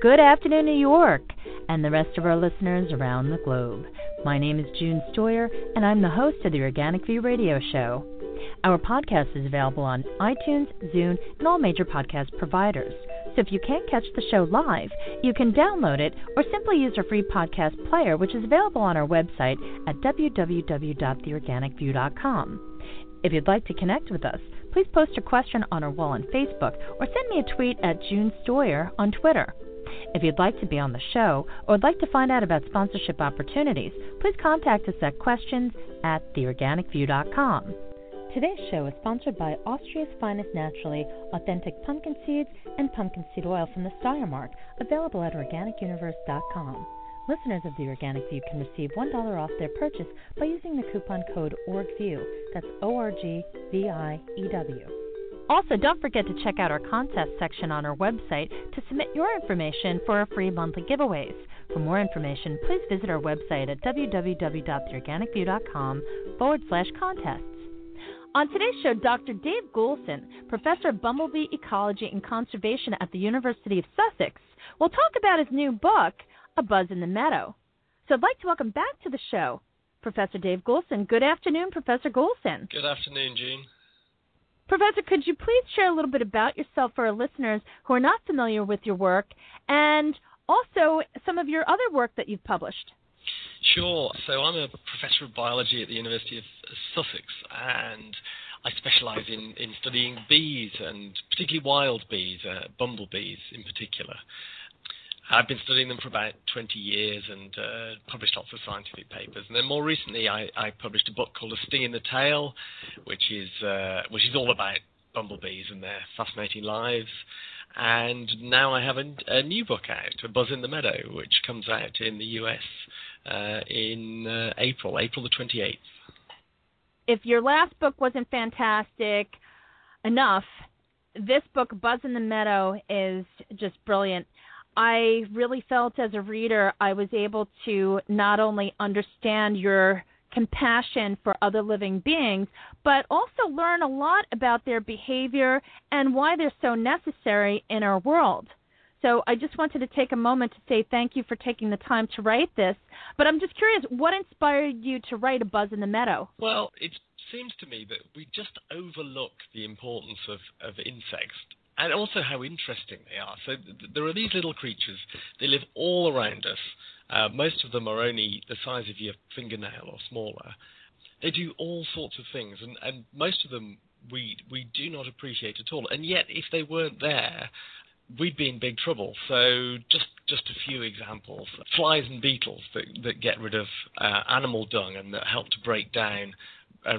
Good afternoon, New York, and the rest of our listeners around the globe. My name is June Stoyer, and I'm the host of The Organic View Radio Show. Our podcast is available on iTunes, Zoom, and all major podcast providers. So if you can't catch the show live, you can download it or simply use our free podcast player, which is available on our website at www.TheOrganicView.com. If you'd like to connect with us, please post a question on our wall on Facebook or send me a tweet at June Stoyer on Twitter. If you'd like to be on the show or would like to find out about sponsorship opportunities, please contact us at questions@theorganicview.com. Today's show is sponsored by Austria's Finest Naturally Authentic Pumpkin Seeds and Pumpkin Seed Oil from the Steiermark, available at OrganicUniverse.com. Listeners of The Organic View can receive $1 off their purchase by using the coupon code ORGVIEW, that's ORGVIEW. Also, don't forget to check out our contest section on our website to submit your information for our free monthly giveaways. For more information, please visit our website at www.theorganicview.com/contests. On today's show, Dr. Dave Goulson, Professor of Bumblebee Ecology and Conservation at the University of Sussex, will talk about his new book, A Buzz in the Meadow. So I'd like to welcome back to the show Professor Dave Goulson. Good afternoon, Professor Goulson. Good afternoon, Jean. Professor, could you please share a little bit about yourself for our listeners who are not familiar with your work and also some of your other work that you've published? Sure. So I'm a professor of biology at the University of Sussex, and I specialise in studying bees, and particularly wild bees, bumblebees in particular. I've been studying them for about 20 years and published lots of scientific papers. And then more recently, I published a book called A Sting in the Tail, which is all about bumblebees and their fascinating lives. And now I have a new book out, A Buzz in the Meadow, which comes out in the US in April the 28th. If your last book wasn't fantastic enough, this book, Buzz in the Meadow, is just brilliant. I really felt as a reader I was able to not only understand your compassion for other living beings, but also learn a lot about their behavior and why they're so necessary in our world. So I just wanted to take a moment to say thank you for taking the time to write this. But I'm just curious, what inspired you to write A Buzz in the Meadow? Well, it seems to me that we just overlook the importance of insects and also how interesting they are. So there are these little creatures. They live all around us. Most of them are only the size of your fingernail or smaller. They do all sorts of things, and most of them we do not appreciate at all. And yet, if they weren't there, we'd be in big trouble. So just a few examples. Flies and beetles that get rid of animal dung and that help to break down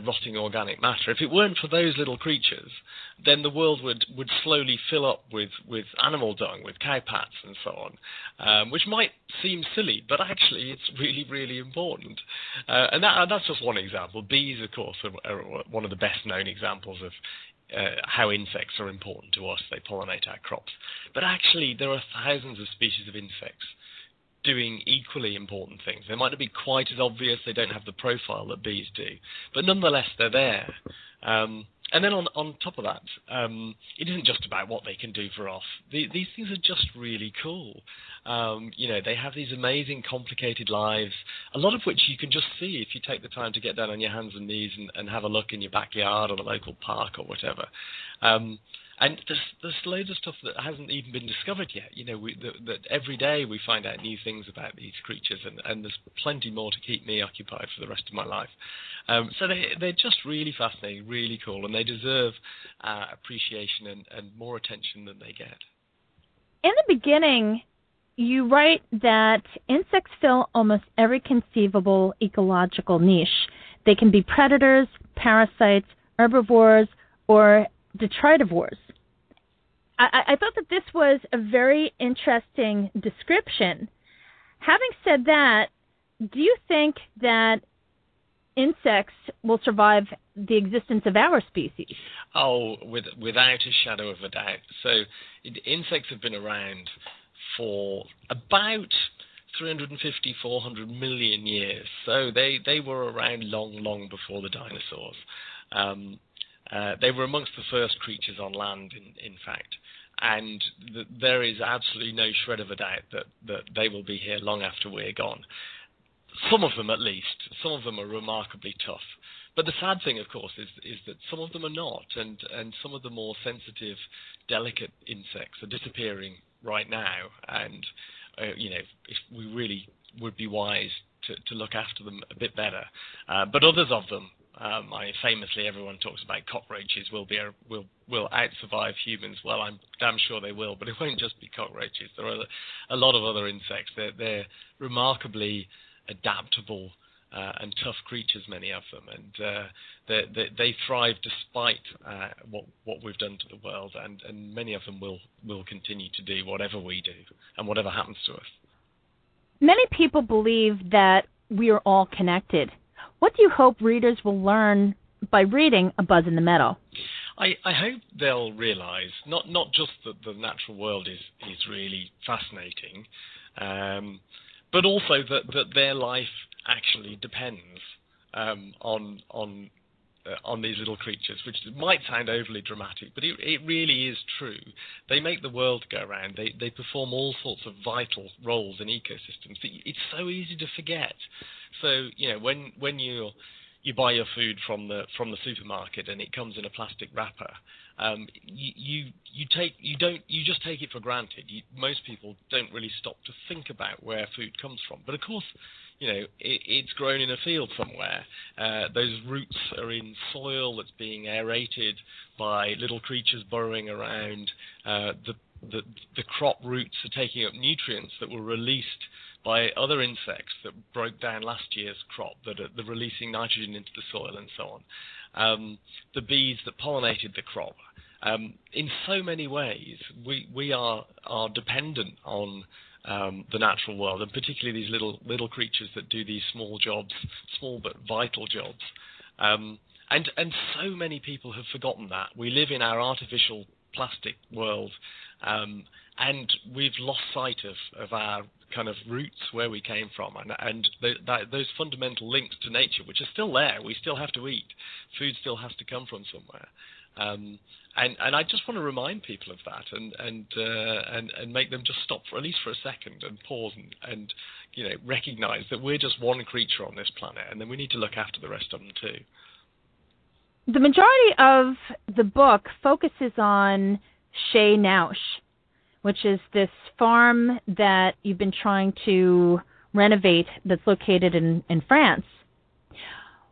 rotting organic matter. If it weren't for those little creatures, then the world would slowly fill up with animal dung, with cowpats and so on, which might seem silly, but actually it's really, really important. And that's just one example. Bees, of course, are one of the best-known examples of how insects are important to us. They pollinate our crops. But actually there are thousands of species of insects doing equally important things. They might not be quite as obvious. They don't have the profile that bees do. But nonetheless, they're there. And then on top of that, it isn't just about what they can do for us. These things are just really cool. They have these amazing, complicated lives, a lot of which you can just see if you take the time to get down on your hands and knees and have a look in your backyard or the local park or whatever. And there's loads of stuff that hasn't even been discovered yet. That every day we find out new things about these creatures, and there's plenty more to keep me occupied for the rest of my life. So they're just really fascinating, really cool, and they deserve appreciation and more attention than they get. In the beginning, you write that insects fill almost every conceivable ecological niche. They can be predators, parasites, herbivores, or detritivores. I thought that this was a very interesting description. Having said that, do you think that insects will survive the existence of our species? Oh, without a shadow of a doubt. So insects have been around for about 350, 400 million years. So they were around long, long before the dinosaurs. They were amongst the first creatures on land, in fact. and there is absolutely no shred of a doubt that they will be here long after we're gone. Some of them, at least. Some of them are remarkably tough. But the sad thing, of course, is that some of them are not, and some of the more sensitive, delicate insects are disappearing right now. And, if we really would be wise to look after them a bit better. But others of them, famously, everyone talks about cockroaches will out-survive humans. Well, I'm damn sure they will, but it won't just be cockroaches. There are a lot of other insects. They're remarkably adaptable and tough creatures, many of them, and they thrive despite what we've done to the world, and many of them will continue to do whatever we do and whatever happens to us. Many people believe that we are all connected. What do you hope readers will learn by reading A Buzz in the Meadow? I hope they'll realise not just that the natural world is really fascinating, but also that their life actually depends on these little creatures, which might sound overly dramatic, but it really is true. They make the world go round. They perform all sorts of vital roles in ecosystems that it's so easy to forget. So when you buy your food from the supermarket and it comes in a plastic wrapper, you just take it for granted. Most people don't really stop to think about where food comes from. But of course, it's grown in a field somewhere. Those roots are in soil that's being aerated by little creatures burrowing around. The crop roots are taking up nutrients that were released by other insects that broke down last year's crop, that are releasing nitrogen into the soil and so on. The bees that pollinated the crop. In so many ways, we are dependent on the natural world, and particularly these little creatures that do these small but vital jobs. And so many people have forgotten that. We live in our artificial plastic world, and we've lost sight of our kind of roots, where we came from, and those fundamental links to nature, which are still there. We still have to eat. Food still has to come from somewhere. And I just want to remind people of that, and make them just stop for at least for a second and pause and recognize that we're just one creature on this planet, and then we need to look after the rest of them too. The majority of the book focuses on Chez Nauch, which is this farm that you've been trying to renovate that's located in France.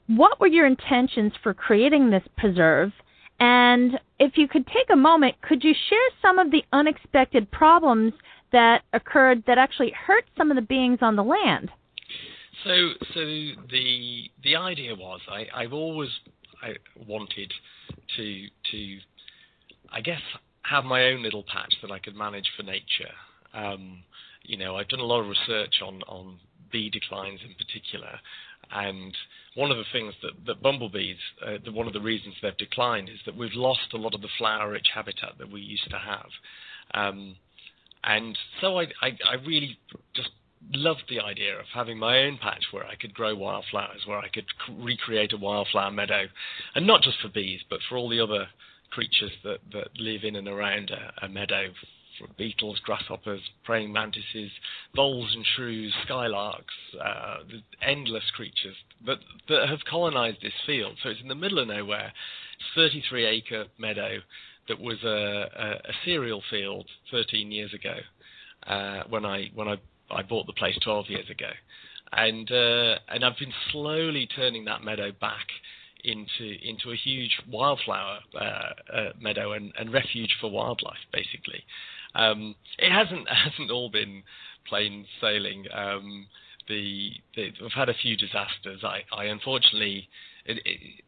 What were your intentions for creating this preserve? And if you could take a moment, could you share some of the unexpected problems that occurred that actually hurt some of the beings on the land? So the idea was I've always wanted to, I guess, have my own little patch that I could manage for nature. I've done a lot of research on bee declines in particular, and one of the things that bumblebees, one of the reasons they've declined is that we've lost a lot of the flower-rich habitat that we used to have. And so I really just loved the idea of having my own patch where I could grow wildflowers, where I could recreate a wildflower meadow, and not just for bees, but for all the other creatures that live in and around a meadow, from beetles, grasshoppers, praying mantises, voles and shrews, skylarks, endless creatures that have colonized this field. So it's in the middle of nowhere, 33-acre meadow that was a cereal field 13 years ago when I bought the place 12 years ago. And I've been slowly turning that meadow back into a huge wildflower meadow and refuge for wildlife, basically. It hasn't all been plain sailing. We've had a few disasters. I unfortunately,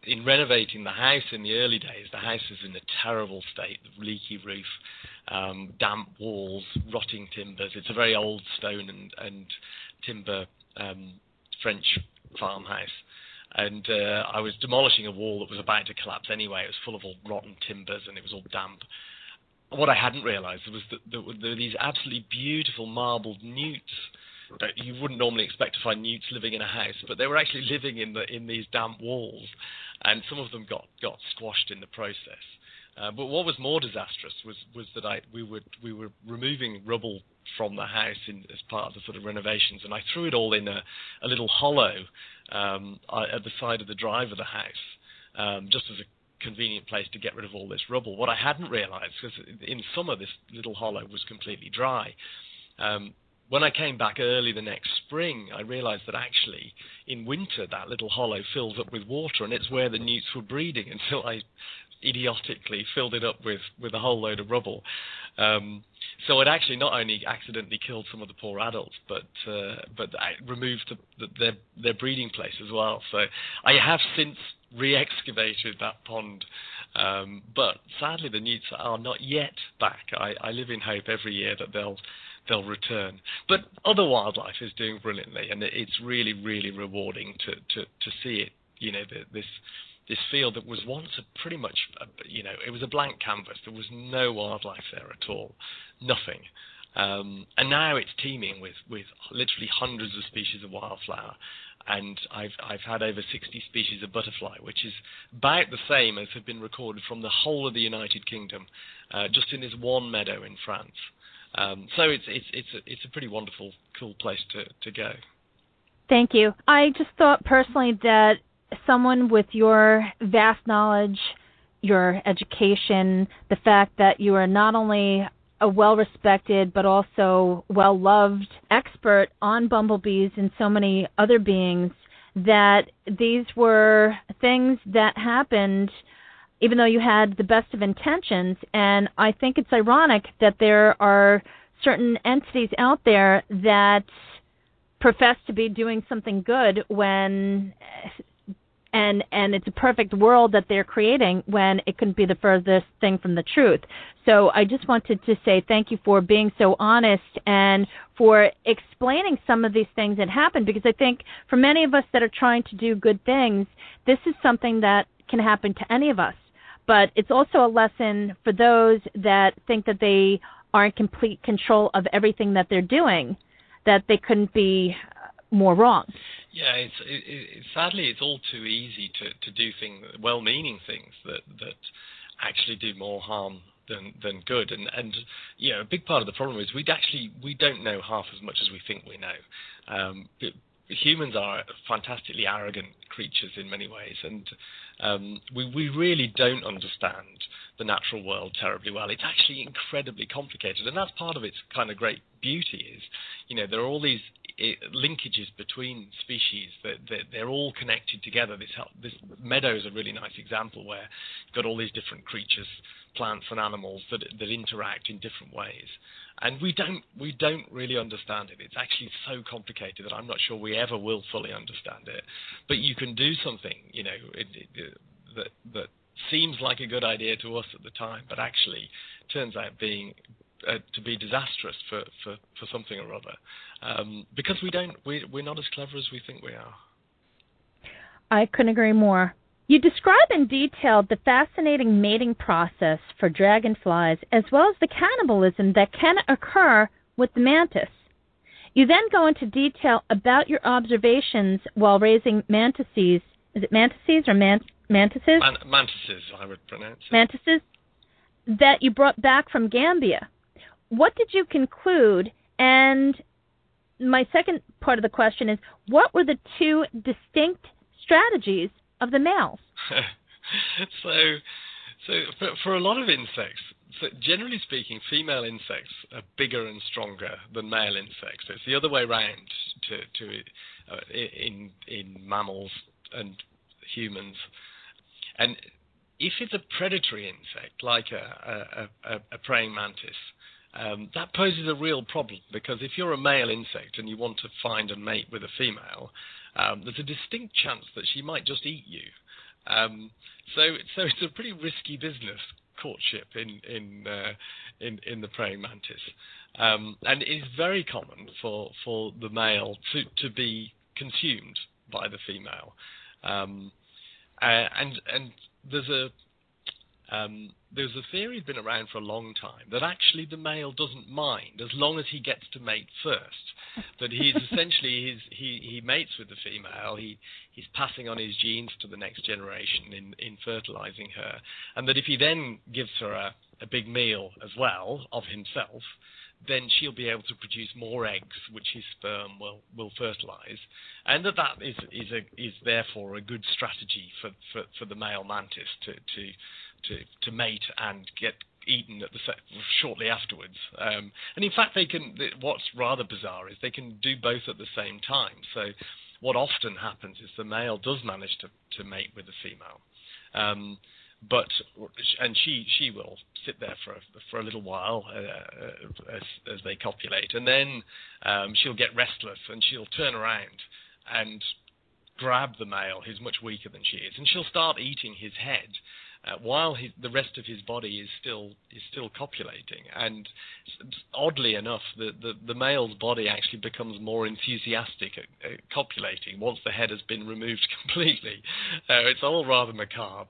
in renovating the house in the early days, the house is in a terrible state, leaky roof, damp walls, rotting timbers. It's a very old stone and timber French farmhouse. And I was demolishing a wall that was about to collapse anyway. It was full of all rotten timbers and it was all damp. What I hadn't realised was that there were these absolutely beautiful marbled newts that you wouldn't normally expect to find newts living in a house, but they were actually living in these damp walls, and some of them got squashed in the process. But what was more disastrous was that we were removing rubble from the house as part of the sort of renovations, and I threw it all in a little hollow at the side of the drive of the house, just as a convenient place to get rid of all this rubble. What I hadn't realised, because in summer this little hollow was completely dry. When I came back early the next spring, I realized that actually in winter that little hollow fills up with water, and it's where the newts were breeding until I idiotically filled it up with a whole load of rubble. So it actually not only accidentally killed some of the poor adults, but removed their breeding place as well. So I have since re-excavated that pond, but sadly the newts are not yet back. I live in hope every year that they'll return. But other wildlife is doing brilliantly, and it's really, really rewarding to see it. You know, this field that was once it was a blank canvas. There was no wildlife there at all, nothing. And now it's teeming with literally hundreds of species of wildflower, and I've had over 60 species of butterfly, which is about the same as have been recorded from the whole of the United Kingdom, just in this one meadow in France. So it's a pretty wonderful, cool place to go. Thank you. I just thought personally that someone with your vast knowledge, your education, the fact that you are not only a well-respected but also well-loved expert on bumblebees and so many other beings, that these were things that happened even though you had the best of intentions. And I think it's ironic that there are certain entities out there that profess to be doing something good and it's a perfect world that they're creating when it couldn't be the furthest thing from the truth. So I just wanted to say thank you for being so honest and for explaining some of these things that happen, because I think for many of us that are trying to do good things, this is something that can happen to any of us. But it's also a lesson for those that think that they are in complete control of everything that they're doing, that they couldn't be more wrong. Yeah, sadly it's all too easy to do things, well-meaning things that actually do more harm than good. And you know, a big part of the problem is we don't know half as much as we think we know. Humans are fantastically arrogant creatures in many ways, and we really don't understand the natural world terribly well. It's actually incredibly complicated, and that's part of its kind of great beauty is, you know, there are all these linkages between species that they're all connected together. This meadow is a really nice example where you've got all these different creatures, plants and animals that interact in different ways, and we don't really understand it. It's actually so complicated that I'm not sure we ever will fully understand it. But you can do something, you know, that seems like a good idea to us at the time, but actually turns out being to be disastrous for something or other, because we're not as clever as we think we are. I couldn't agree more. You describe in detail the fascinating mating process for dragonflies, as well as the cannibalism that can occur with the mantis. You then go into detail about your observations while raising mantises. Is it mantises or mantises? Mantises, I would pronounce it. Mantises that you brought back from Gambia. What did you conclude? And my second part of the question is, what were the two distinct strategies of the males? so for a lot of insects, so generally speaking, female insects are bigger and stronger than male insects. So it's the other way around in mammals and humans. And if it's a predatory insect, like a praying mantis, that poses a real problem, because if you're a male insect and you want to find and mate with a female, there's a distinct chance that she might just eat you. So it's a pretty risky business, courtship in the praying mantis, and it's very common for the male to be consumed by the female, and there's a theory that's been around for a long time that actually the male doesn't mind as long as he gets to mate first. But he's essentially he mates with the female. He's passing on his genes to the next generation in fertilizing her, and that if he then gives her a big meal as well of himself, then she'll be able to produce more eggs, which his sperm will fertilize, and that is therefore a good strategy for the male mantis to mate and get eaten at the shortly afterwards. And in fact, what's rather bizarre is they can do both at the same time. So what often happens is the male does manage to mate with the female. But she will sit there for a little while as they copulate, and then she'll get restless and she'll turn around and grab the male who's much weaker than she is, and she'll start eating his head while the rest of his body is still copulating. And oddly enough, the male's body actually becomes more enthusiastic at copulating once the head has been removed completely. It's all rather macabre.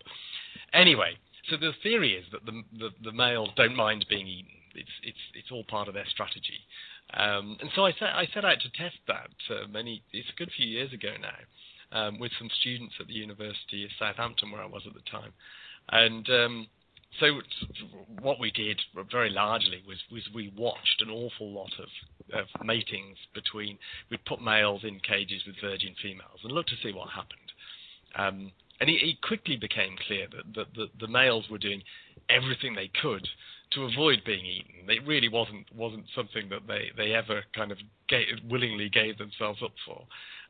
Anyway, so the theory is that the males don't mind being eaten. It's all part of their strategy. And so I set out to test that. It's a good few years ago now, with some students at the University of Southampton, where I was at the time. And so what we did very largely was we watched an awful lot of matings we'd put males in cages with virgin females and looked to see what happened. And it quickly became clear that the males were doing everything they could to avoid being eaten. It really wasn't something that they ever kind of willingly gave themselves up for.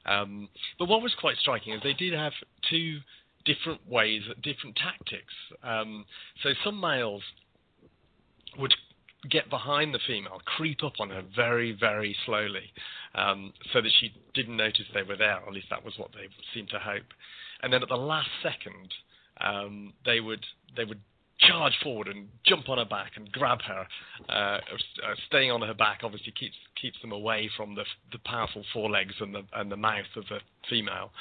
But what was quite striking is they did have two different ways, different tactics. So some males would get behind the female, creep up on her very, very slowly, so that she didn't notice they were there, or at least that was what they seemed to hope. And then at the last second, they would charge forward and jump on her back and grab her. Staying on her back obviously keeps them away from the powerful forelegs and the mouth of the female,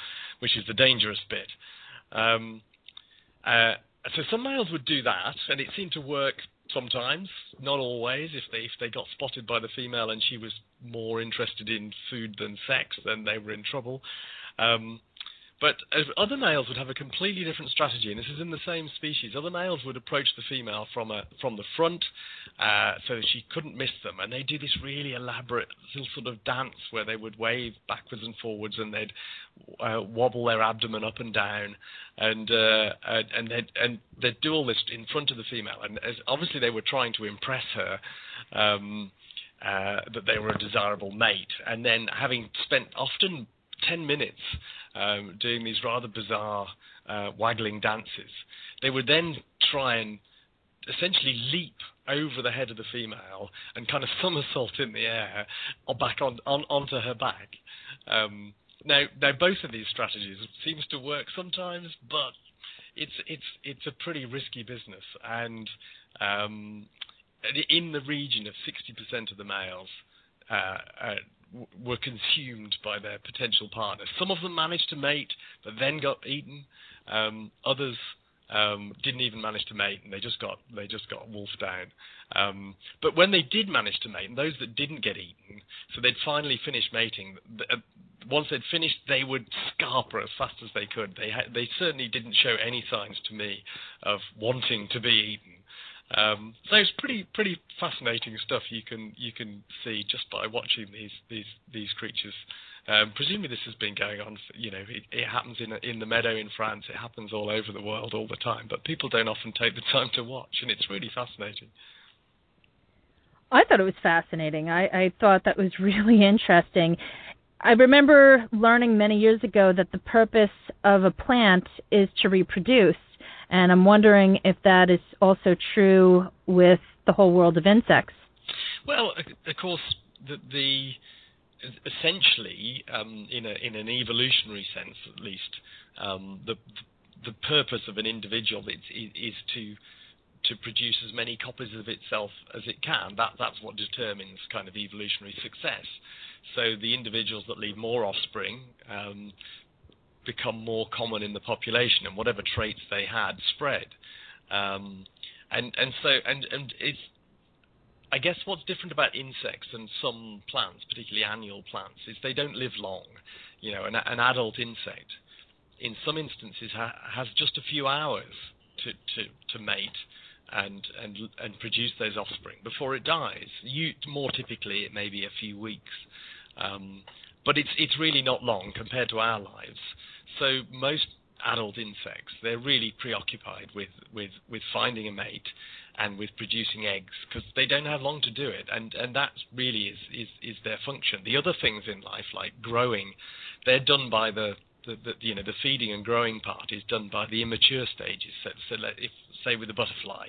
which is the dangerous bit. So some males would do that, and it seemed to work sometimes, not always. If they got spotted by the female and she was more interested in food than sex, then they were in trouble. But other males would have a completely different strategy, and this is in the same species. Other males would approach the female from the front, so that she couldn't miss them, and they do this really elaborate little sort of dance where they would wave backwards and forwards, and they'd wobble their abdomen up and down, and they'd do all this in front of the female, and obviously they were trying to impress her. That they were a desirable mate, and then having spent often 10 minutes doing these rather bizarre waggling dances, they would then try and essentially leap over the head of the female and kind of somersault in the air or back onto her back. Now both of these strategies seems to work sometimes, but it's a pretty risky business, and in the region of 60% of the males were consumed by their potential partners. Some of them managed to mate, but then got eaten. Others didn't even manage to mate, and they just got wolfed down. But when they did manage to mate, and those that didn't get eaten, so they'd finally finished mating. Once they'd finished, they would scarper as fast as they could. They certainly didn't show any signs to me of wanting to be eaten. So it's pretty fascinating stuff you can see just by watching these creatures. Presumably this has been going on. It happens in the meadow in France. It happens all over the world all the time, but people don't often take the time to watch, and it's really fascinating. I thought it was fascinating. I thought that was really interesting. I remember learning many years ago that the purpose of a plant is to reproduce. And I'm wondering if that is also true with the whole world of insects. Well, of course, essentially, in an evolutionary sense at least, the purpose of an individual is to produce as many copies of itself as it can. That's what determines kind of evolutionary success. So the individuals that leave more offspring become more common in the population, and whatever traits they had spread, and so and it's I guess what's different about insects and some plants, particularly annual plants, is they don't live long. You know, an adult insect, in some instances, has just a few hours to mate and produce those offspring before it dies. More typically, it may be a few weeks, but it's really not long compared to our lives. So most adult insects, they're really preoccupied with finding a mate and with producing eggs, because they don't have long to do it, and that really is their function. The other things in life, like growing, they're done by the feeding and growing part is done by the immature stages. So, say with the butterfly,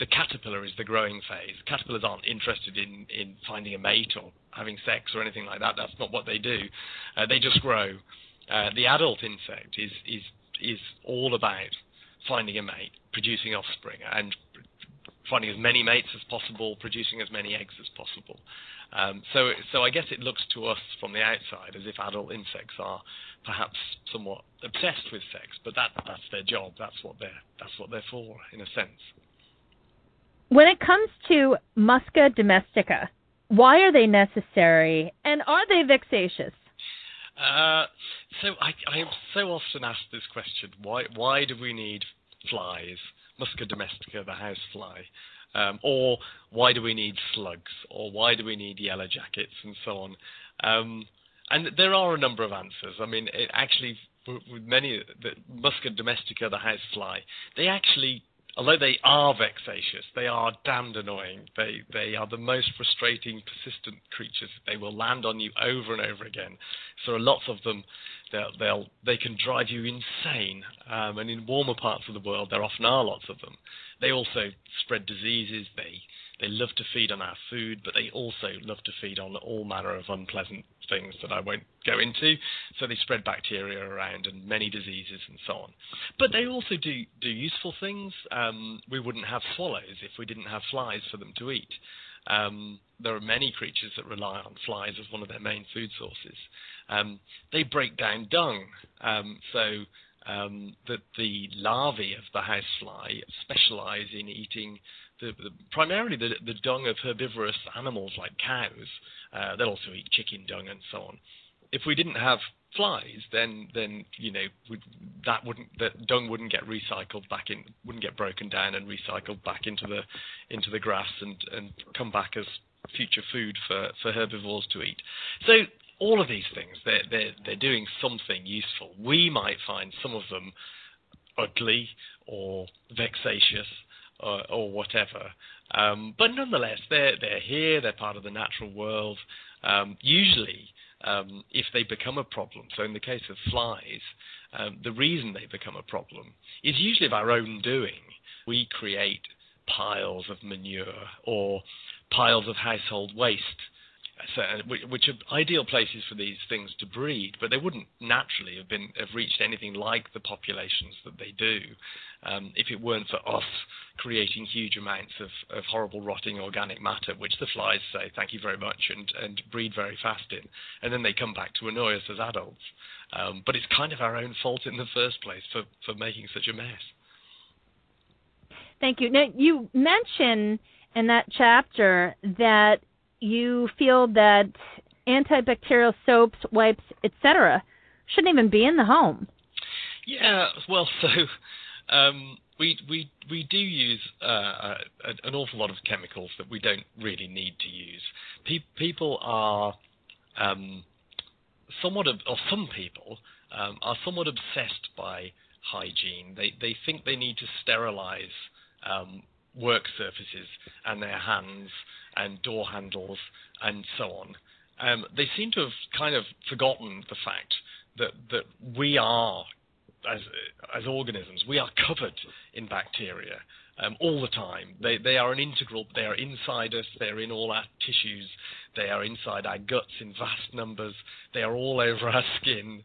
the caterpillar is the growing phase. Caterpillars aren't interested in finding a mate or having sex or anything like that. That's not what they do. They just grow. The adult insect is all about finding a mate, producing offspring, and finding as many mates as possible, producing as many eggs as possible. So I guess it looks to us from the outside as if adult insects are perhaps somewhat obsessed with sex, but that's their job. That's what they're for, in a sense. When it comes to Musca domestica, why are they necessary, and are they vexatious? So I am so often asked this question: why do we need flies? Musca domestica, the house fly, or why do we need slugs, or why do we need yellow jackets, and so on. And there are a number of answers. I mean, it actually, with many, the Musca domestica, the house fly, they actually, although they are vexatious, they are damned annoying. They are the most frustrating, persistent creatures. They will land on you over and over again. So lots of them, they can drive you insane. And in warmer parts of the world, there often are lots of them. They also spread diseases. They love to feed on our food, but they also love to feed on all manner of unpleasant things that I won't go into. So they spread bacteria around and many diseases and so on. But they also do useful things. We wouldn't have swallows if we didn't have flies for them to eat. There are many creatures that rely on flies as one of their main food sources. They break down dung. That the larvae of the housefly specialize in eating primarily the dung of herbivorous animals like cows. They'll also eat chicken dung and so on. If we didn't have flies, then you know, that dung wouldn't get recycled back in, wouldn't get broken down and recycled back into the grass and come back as future food for herbivores to eat. So all of these things, they're doing something useful. We might find some of them ugly or vexatious or whatever, but nonetheless, they're here. They're part of the natural world. Usually, if they become a problem, so in the case of flies, the reason they become a problem is usually of our own doing. We create piles of manure or piles of household waste, so, which are ideal places for these things to breed, but they wouldn't naturally have reached anything like the populations that they do if it weren't for us creating huge amounts of horrible rotting organic matter, which the flies say thank you very much and breed very fast in, and then they come back to annoy us as adults. But it's kind of our own fault in the first place for making such a mess. Thank you. Now, you mention in that chapter that you feel that antibacterial soaps, wipes, etc., shouldn't even be in the home. Yeah, well, so we do use an awful lot of chemicals that we don't really need to use. People are somewhat obsessed by hygiene. They think they need to sterilize work surfaces and their hands and door handles and so on. They seem to have kind of forgotten the fact that we are, as organisms, we are covered in bacteria all the time. They are an integral. They are inside us. They are in all our tissues. They are inside our guts in vast numbers. They are all over our skin.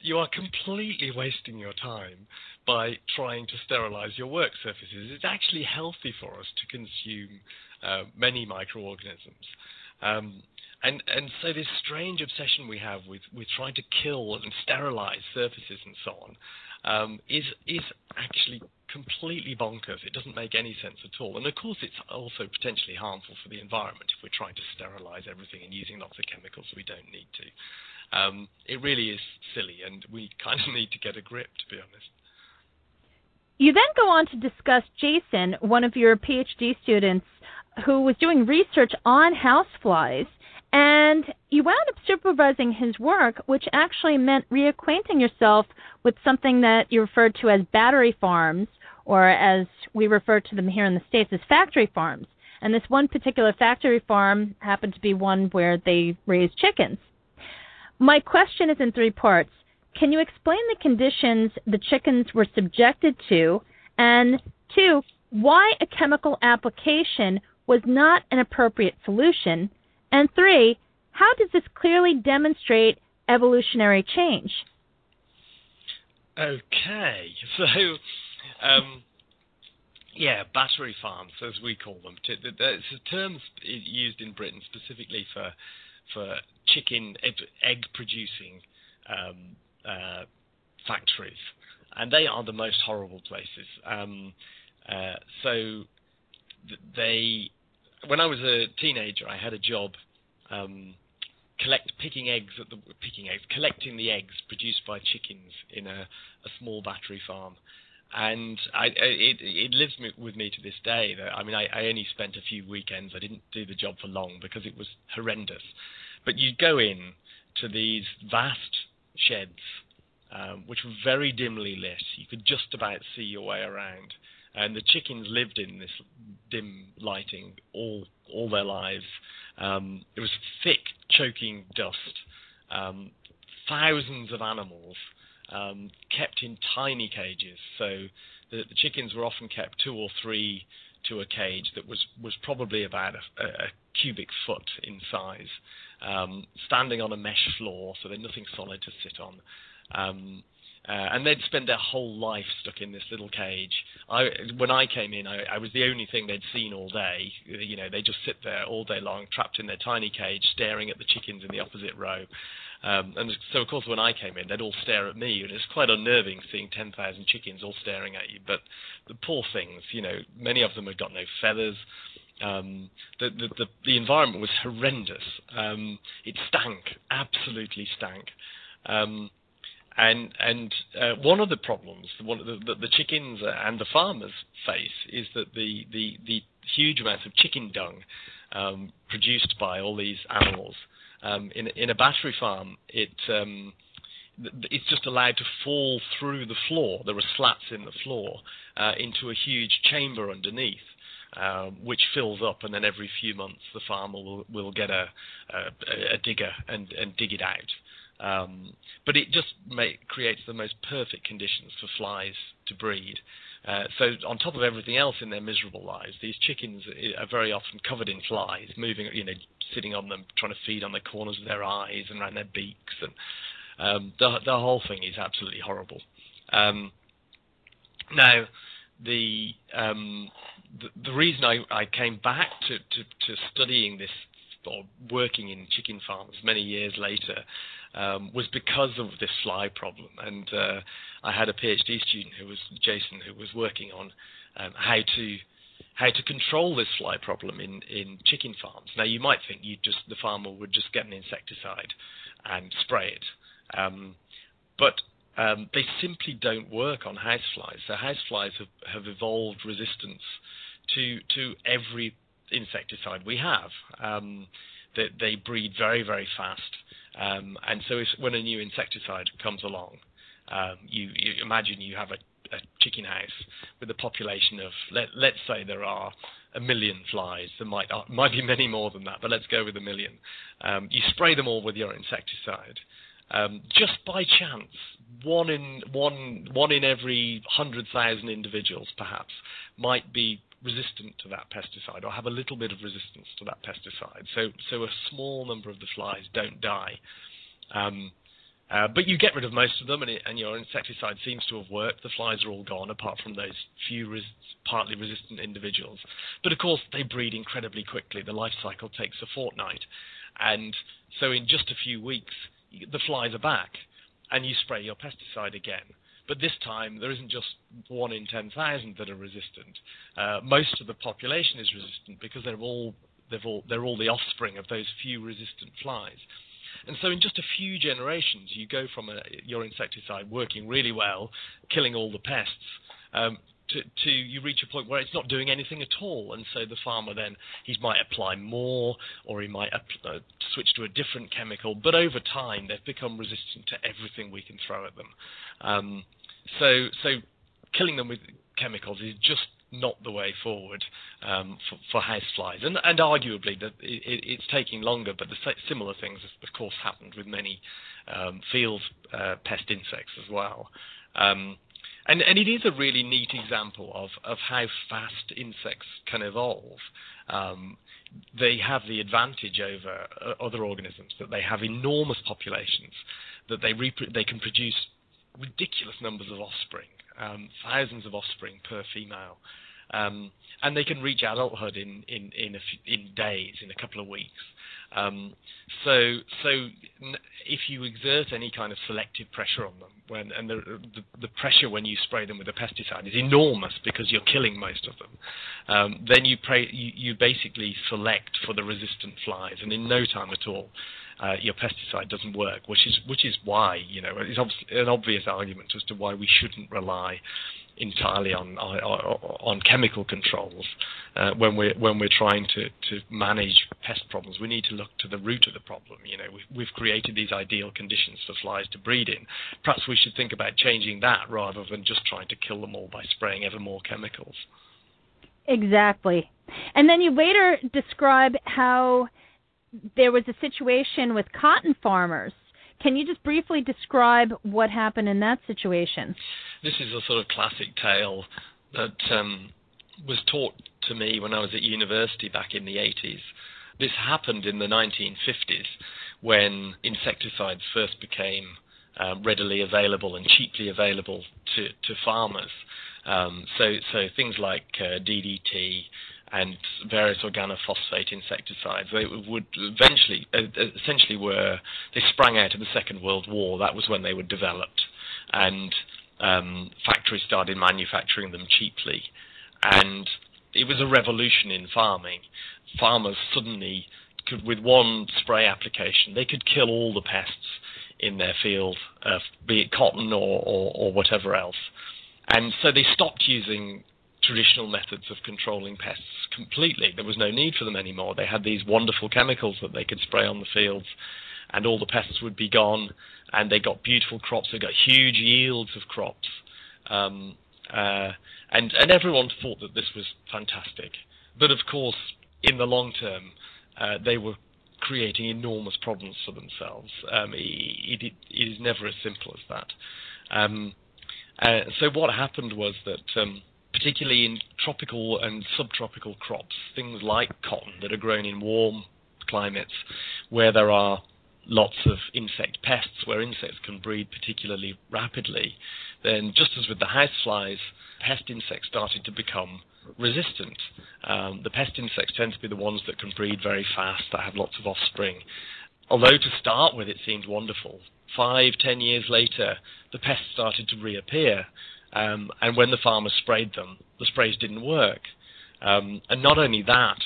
You are completely wasting your time by trying to sterilize your work surfaces. It's actually healthy for us to consume many microorganisms. And so this strange obsession we have with trying to kill and sterilize surfaces and so on is actually completely bonkers. It doesn't make any sense at all. And of course it's also potentially harmful for the environment if we're trying to sterilize everything and using lots of chemicals we don't need to. It really is silly, and we kind of need to get a grip, to be honest. You then go on to discuss Jason, one of your PhD students, who was doing research on houseflies, and you wound up supervising his work, which actually meant reacquainting yourself with something that you referred to as battery farms, or as we refer to them here in the States as factory farms. And this one particular factory farm happened to be one where they raised chickens. My question is in three parts. Can you explain the conditions the chickens were subjected to? And two, why a chemical application was not an appropriate solution? And three, how does this clearly demonstrate evolutionary change? Okay, so battery farms, as we call them. It's a term used in Britain specifically for chicken egg-producing factories, and they are the most horrible places. When I was a teenager, I had a job collecting the eggs produced by chickens in a small battery farm, and it lives with me to this day. I mean, I only spent a few weekends. I didn't do the job for long because it was horrendous. But you'd go in to these vast sheds, which were very dimly lit. You could just about see your way around. And the chickens lived in this dim lighting all their lives. It was thick, choking dust. Thousands of animals kept in tiny cages. So the chickens were often kept two or three to a cage that was probably about a cubic foot in size, standing on a mesh floor, so there's nothing solid to sit on. And they'd spend their whole life stuck in this little cage. When I came in, I was the only thing they'd seen all day. You know, they just sit there all day long, trapped in their tiny cage, staring at the chickens in the opposite row. And so, of course, when I came in, they'd all stare at me, and it's quite unnerving seeing 10,000 chickens all staring at you. But the poor things, you know, many of them had got no feathers. The environment was horrendous. It stank, absolutely stank. And one of the problems that the chickens and the farmers face is that the huge amounts of chicken dung produced by all these animals in a battery farm, it's just allowed to fall through the floor. There were slats in the floor into a huge chamber underneath, which fills up, and then every few months the farmer will get a digger and dig it out. But it just creates the most perfect conditions for flies to breed. So on top of everything else in their miserable lives, these chickens are very often covered in flies, moving, you know, sitting on them, trying to feed on the corners of their eyes and around their beaks, and the whole thing is absolutely horrible. Now, the reason I came back to studying this, or working in chicken farms many years later, was because of this fly problem. And I had a PhD student who was Jason, who was working on how to control this fly problem in chicken farms. Now, you might think the farmer would just get an insecticide and spray it, but they simply don't work on houseflies. So houseflies have evolved resistance to every insecticide we have. They breed very, very fast, and so when a new insecticide comes along, you imagine you have a chicken house with a population of, let's say there are 1 million flies. There might be many more than that, but let's go with 1 million. You spray them all with your insecticide. Just by chance, one in every 100,000 individuals perhaps might be resistant to that pesticide, or have a little bit of resistance to that pesticide. So a small number of the flies don't die. But you get rid of most of them, and your insecticide seems to have worked. The flies are all gone, apart from those few partly resistant individuals. But of course, they breed incredibly quickly. The life cycle takes a fortnight. And so in just a few weeks, the flies are back and you spray your pesticide again. But this time, there isn't just 1 in 10,000 that are resistant. Most of the population is resistant because they're all the offspring of those few resistant flies. And so in just a few generations, you go from your insecticide working really well, killing all the pests, to you reach a point where it's not doing anything at all. And so the farmer then, he might apply more, or he might switch to a different chemical. But over time, they've become resistant to everything we can throw at them. So killing them with chemicals is just not the way forward for houseflies. And arguably, that it's taking longer, but the similar things, of course, happened with many field pest insects as well. And it is a really neat example of how fast insects can evolve. They have the advantage over other organisms, that they have enormous populations, that they can produce ridiculous numbers of offspring, thousands of offspring per female. And they can reach adulthood in days, in a couple of weeks. So if you exert any kind of selective pressure on them, and the pressure when you spray them with a pesticide is enormous because you're killing most of them, then you basically select for the resistant flies, and in no time at all, your pesticide doesn't work, which is why, it's an obvious argument as to why we shouldn't rely entirely on chemical controls when we're trying to manage pest problems. We need to look to the root of the problem. We've created these ideal conditions for flies to breed in. Perhaps we should think about changing that rather than just trying to kill them all by spraying ever more chemicals. Exactly. And then you later describe how there was a situation with cotton farmers. Can you just briefly describe what happened in that situation? This is a sort of classic tale that was taught to me when I was at university back in the 80s. This happened in the 1950s when insecticides first became readily available and cheaply available to farmers. So things like DDT and various organophosphate insecticides, they would eventually, they sprang out of the Second World War. That was when they were developed, and factories started manufacturing them cheaply. And it was a revolution in farming. Farmers suddenly could, with one spray application, they could kill all the pests in their field, be it cotton or whatever else. And so they stopped using traditional methods of controlling pests completely. There was no need for them anymore. They had these wonderful chemicals that they could spray on the fields, and all the pests would be gone, and they got beautiful crops. They got huge yields of crops. And everyone thought that this was fantastic. But of course, in the long term, they were creating enormous problems for themselves. It is never as simple as that. So what happened was that particularly in tropical and subtropical crops, things like cotton that are grown in warm climates where there are lots of insect pests, where insects can breed particularly rapidly, then just as with the houseflies, pest insects started to become resistant. The pest insects tend to be the ones that can breed very fast, that have lots of offspring. Although to start with it seemed wonderful, 5-10 years later, the pests started to reappear. And when the farmers sprayed them, the sprays didn't work. And not only that,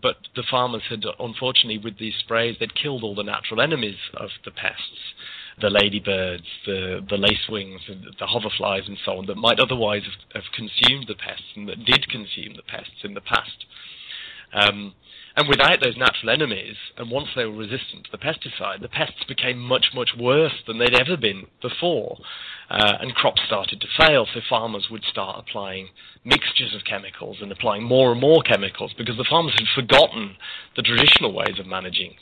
but the farmers had, unfortunately, with these sprays, they'd killed all the natural enemies of the pests, the ladybirds, the lacewings, the hoverflies and so on, that might otherwise have consumed the pests and that did consume the pests in the past. And without those natural enemies, and once they were resistant to the pesticide, the pests became much, much worse than they'd ever been before. And crops started to fail, so farmers would start applying mixtures of chemicals and applying more and more chemicals because the farmers had forgotten the traditional ways of managing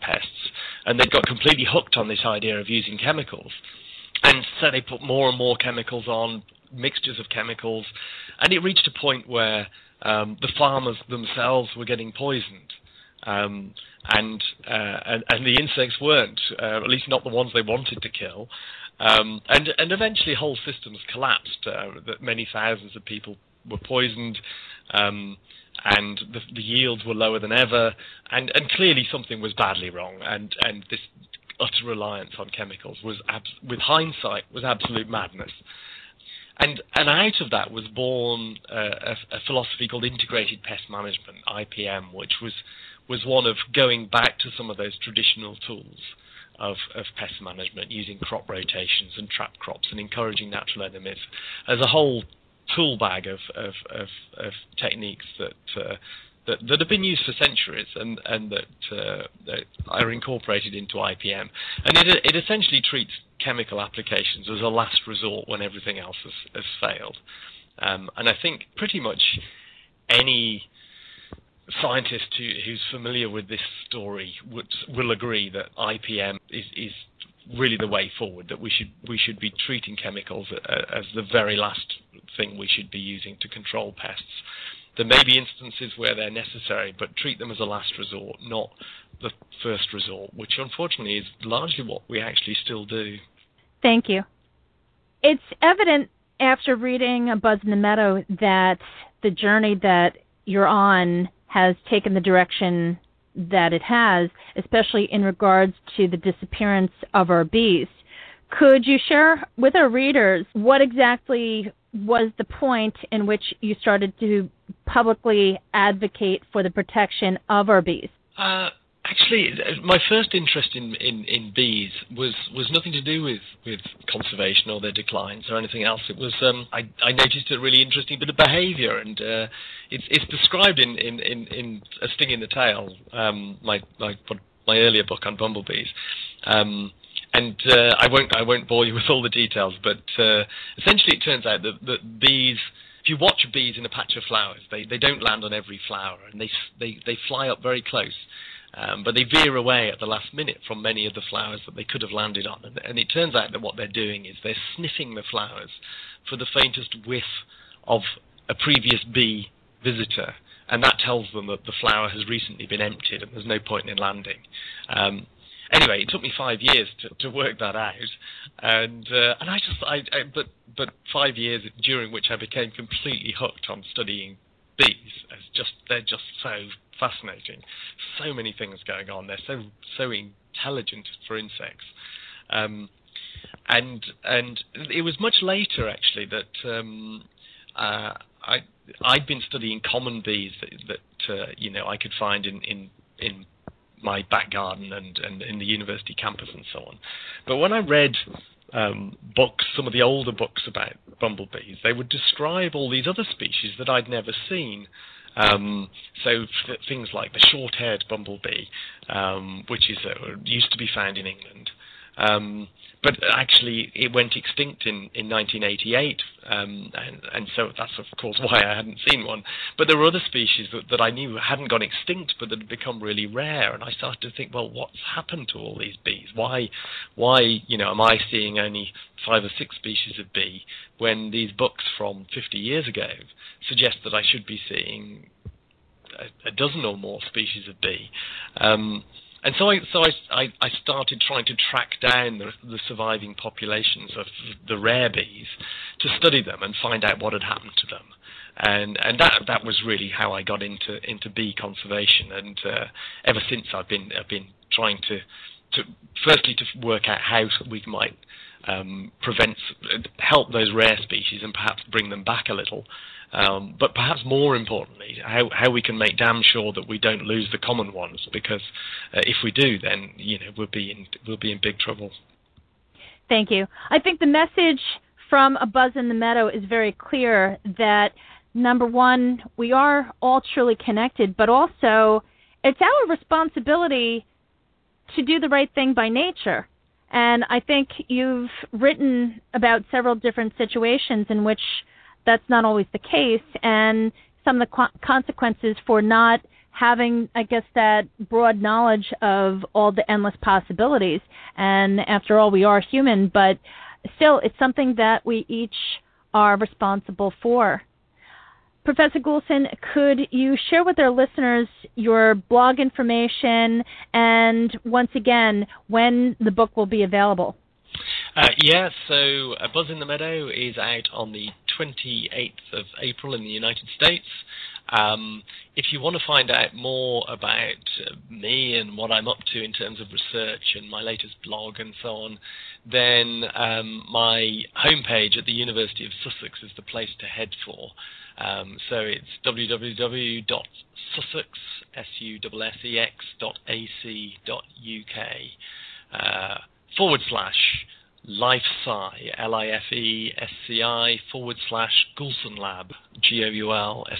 pests. And they'd got completely hooked on this idea of using chemicals. And so they put more and more chemicals on, mixtures of chemicals, and it reached a point where the farmers themselves were getting poisoned, and the insects weren't, at least not the ones they wanted to kill, and eventually whole systems collapsed. That many thousands of people were poisoned, and the yields were lower than ever, and clearly something was badly wrong, and this utter reliance on chemicals was, with hindsight, was absolute madness. And out of that was born a philosophy called integrated pest management, IPM, which was one of going back to some of those traditional tools of pest management, using crop rotations and trap crops and encouraging natural enemies, as a whole tool bag of techniques that have been used for centuries and that are incorporated into IPM. And it essentially treats chemical applications as a last resort when everything else has failed. And I think pretty much any scientist who's familiar with this story will agree that IPM is really the way forward, that we should be treating chemicals as the very last thing we should be using to control pests. There may be instances where they're necessary, but treat them as a last resort, not the first resort, which unfortunately is largely what we actually still do. Thank you. It's evident after reading A Buzz in the Meadow that the journey that you're on has taken the direction that it has, especially in regards to the disappearance of our bees. Could you share with our readers what exactly was the point in which you started to publicly advocate for the protection of our bees? Actually, my first interest in bees was nothing to do with conservation or their declines or anything else. It was I noticed a really interesting bit of behaviour, and it's described in A Sting in the Tail, my earlier book on bumblebees. And I won't bore you with all the details, but essentially it turns out that bees, if you watch bees in a patch of flowers, they don't land on every flower, and they fly up very close, but they veer away at the last minute from many of the flowers that they could have landed on. And it turns out that what they're doing is they're sniffing the flowers for the faintest whiff of a previous bee visitor, and that tells them that the flower has recently been emptied and there's no point in landing. Anyway, it took me 5 years to work that out, but 5 years during which I became completely hooked on studying bees. They're just so fascinating. So many things going on. They're so intelligent for insects, and it was much later actually that I'd been studying common bees that I could find in my back garden and in the university campus and so on. But when I read books, some of the older books about bumblebees, they would describe all these other species that I'd never seen. So things like the short-haired bumblebee, which is used to be found in England. But actually, it went extinct in 1988, and so that's, of course, why I hadn't seen one. But there were other species that I knew hadn't gone extinct, but that had become really rare, and I started to think, well, what's happened to all these bees? Why am I seeing only 5 or 6 species of bee when these books from 50 years ago suggest that I should be seeing a dozen or more species of bee? And so I started trying to track down the surviving populations of the rare bees to study them and find out what had happened to them, and that was really how I got into bee conservation. And ever since I've been trying to firstly to work out how we might help those rare species and perhaps bring them back a little. But perhaps more importantly, how we can make damn sure that we don't lose the common ones, because if we do, then we'll be in big trouble. Thank you. I think the message from A Buzz in the Meadow is very clear that, number one, we are all truly connected, but also it's our responsibility to do the right thing by nature. And I think you've written about several different situations in which that's not always the case, and some of the consequences for not having, I guess, that broad knowledge of all the endless possibilities. And after all, we are human, but still, it's something that we each are responsible for. Professor Goulson, could you share with our listeners your blog information and, once again, when the book will be available? So A Buzz in the Meadow is out on the 28th of April in the United States. If you want to find out more about me and what I'm up to in terms of research and my latest blog and so on, then my homepage at the University of Sussex is the place to head for. So it's www.sussex.ac.uk / LifeSci, LIFESCI / Goulson Lab, GOULSONLAB.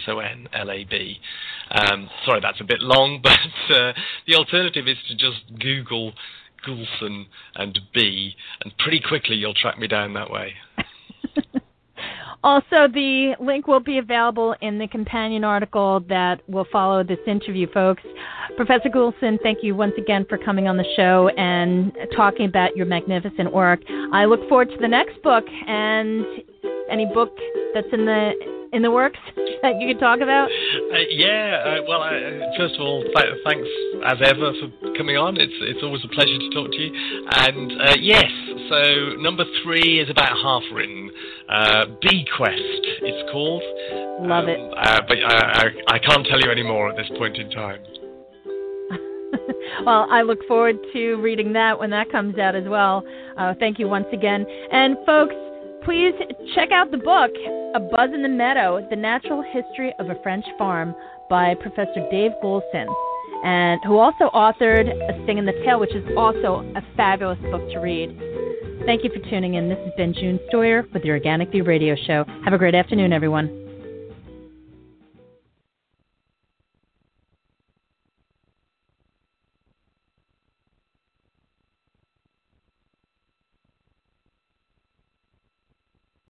Sorry, that's a bit long, but the alternative is to just Google Goulson and B, and pretty quickly you'll track me down that way. Also, the link will be available in the companion article that will follow this interview, folks. Professor Goulson, thank you once again for coming on the show and talking about your magnificent work. I look forward to the next book and any book that's in the works that you can talk about. First of all, thanks as ever for coming on. It's always a pleasure to talk to you. And so number 3 is about half written. Bequest, it's called. Love it. But I can't tell you any more at this point in time. Well, I look forward to reading that when that comes out as well. Thank you once again. And folks, please check out the book, A Buzz in the Meadow, The Natural History of a French Farm by Professor Dave Goulson, and who also authored A Sting in the Tail, which is also a fabulous book to read. Thank you for tuning in. This has been June Stoyer with the Organic View Radio Show. Have a great afternoon, everyone.